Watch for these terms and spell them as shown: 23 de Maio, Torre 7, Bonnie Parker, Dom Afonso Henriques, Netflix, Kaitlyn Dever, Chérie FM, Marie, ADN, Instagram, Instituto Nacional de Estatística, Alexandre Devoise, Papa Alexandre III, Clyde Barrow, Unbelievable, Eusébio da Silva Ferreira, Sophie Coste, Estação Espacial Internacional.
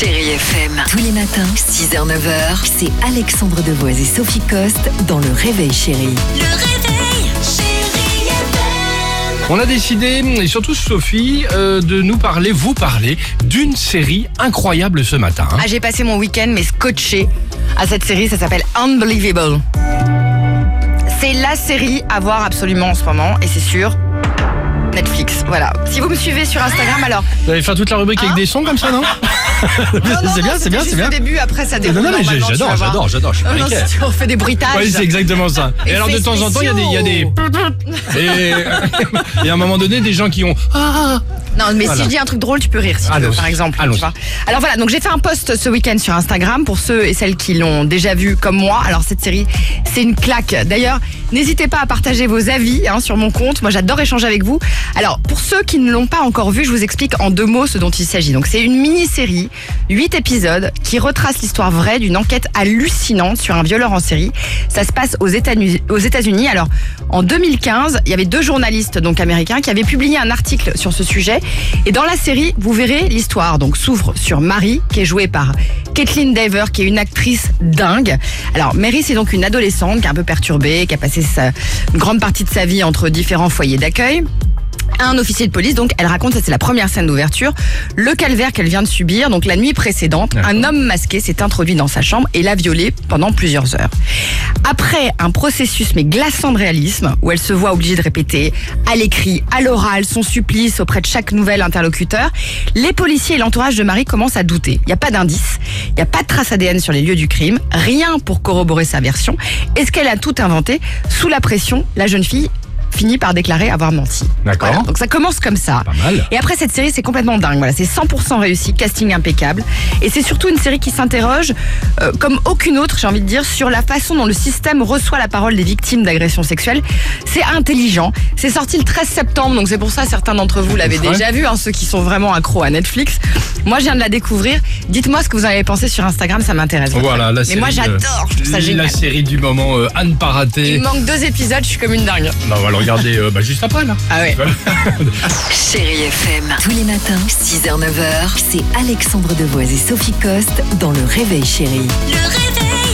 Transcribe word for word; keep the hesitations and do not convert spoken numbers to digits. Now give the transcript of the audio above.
Chérie F M, tous les matins, six heures neuf heures, c'est Alexandre Devoise et Sophie Coste dans Le Réveil Chérie. Le Réveil Chérie F M. On a décidé, et surtout Sophie, euh, de nous parler, vous parler, d'une série incroyable ce matin. Ah, j'ai passé mon week-end, mais scotché à cette série, ça s'appelle Unbelievable. C'est la série à voir absolument en ce moment, et c'est sur Netflix. Voilà. Si vous me suivez sur Instagram, alors... Vous allez faire toute la rubrique hein avec des sons comme ça, non? Non, non, c'est bien, c'est bien, c'est bien. Au début, après ça déroule. Non, non, mais j'adore, j'adore, j'adore, j'adore. Je suis non, non, si on fait des bruitages. Oui, c'est exactement ça. Et, et alors, de temps spéciaux. en temps, il y a des, il y a des. Et, et à un moment donné, des gens qui ont. Non, mais voilà. Si je dis un truc drôle, tu peux rire, si tu veux, par exemple. Tu vois. Alors voilà, donc j'ai fait un post ce week-end sur Instagram pour ceux et celles qui l'ont déjà vu comme moi. Alors cette série, c'est une claque. D'ailleurs, n'hésitez pas à partager vos avis hein, sur mon compte. Moi, j'adore échanger avec vous. Alors pour ceux qui ne l'ont pas encore vu, je vous explique en deux mots ce dont il s'agit. Donc c'est une mini-série. huit épisodes qui retracent l'histoire vraie d'une enquête hallucinante sur un violeur en série. Ça se passe aux États-Unis. Aux États-Unis. Alors, en deux mille quinze, il y avait deux journalistes donc américains qui avaient publié un article sur ce sujet. Et dans la série, vous verrez l'histoire donc s'ouvre sur Marie, qui est jouée par Kaitlyn Dever, qui est une actrice dingue. Alors, Mary, c'est donc une adolescente qui est un peu perturbée, qui a passé sa, une grande partie de sa vie entre différents foyers d'accueil. Un officier de police, donc elle raconte, ça c'est la première scène d'ouverture, le calvaire qu'elle vient de subir. Donc la nuit précédente, d'accord, un homme masqué s'est introduit dans sa chambre et l'a violée pendant plusieurs heures. Après un processus mais glaçant de réalisme, où elle se voit obligée de répéter à l'écrit, à l'oral, son supplice auprès de chaque nouvel interlocuteur, les policiers et l'entourage de Marie commencent à douter. Il n'y a pas d'indice, il n'y a pas de trace A D N sur les lieux du crime, rien pour corroborer sa version. Est-ce qu'elle a tout inventé? Sous la pression, la jeune fille finit par déclarer avoir menti. D'accord. Voilà, donc ça commence comme ça. Pas mal. Et après cette série, c'est complètement dingue. Voilà, c'est cent pour cent réussi, casting impeccable. Et c'est surtout une série qui s'interroge, euh, comme aucune autre, j'ai envie de dire, sur la façon dont le système reçoit la parole des victimes d'agressions sexuelles. C'est intelligent. C'est sorti le treize septembre, donc c'est pour ça certains d'entre vous l'avez ouais. déjà vu, hein, ceux qui sont vraiment accros à Netflix. Moi, je viens de la découvrir. Dites-moi ce que vous en avez pensé sur Instagram, ça m'intéresse. Voilà, la série. Mais moi, j'adore. Je trouve ça génial. La série du moment, euh, à ne pas rater. Il me manque deux épisodes, je suis comme une dingue. Non, voilà. Regardez euh, bah juste après là. Ah ouais. Chérie F M, tous les matins, six heures neuf heures, c'est Alexandre Devoise et Sophie Coste dans Le Réveil Chérie. Le Réveil.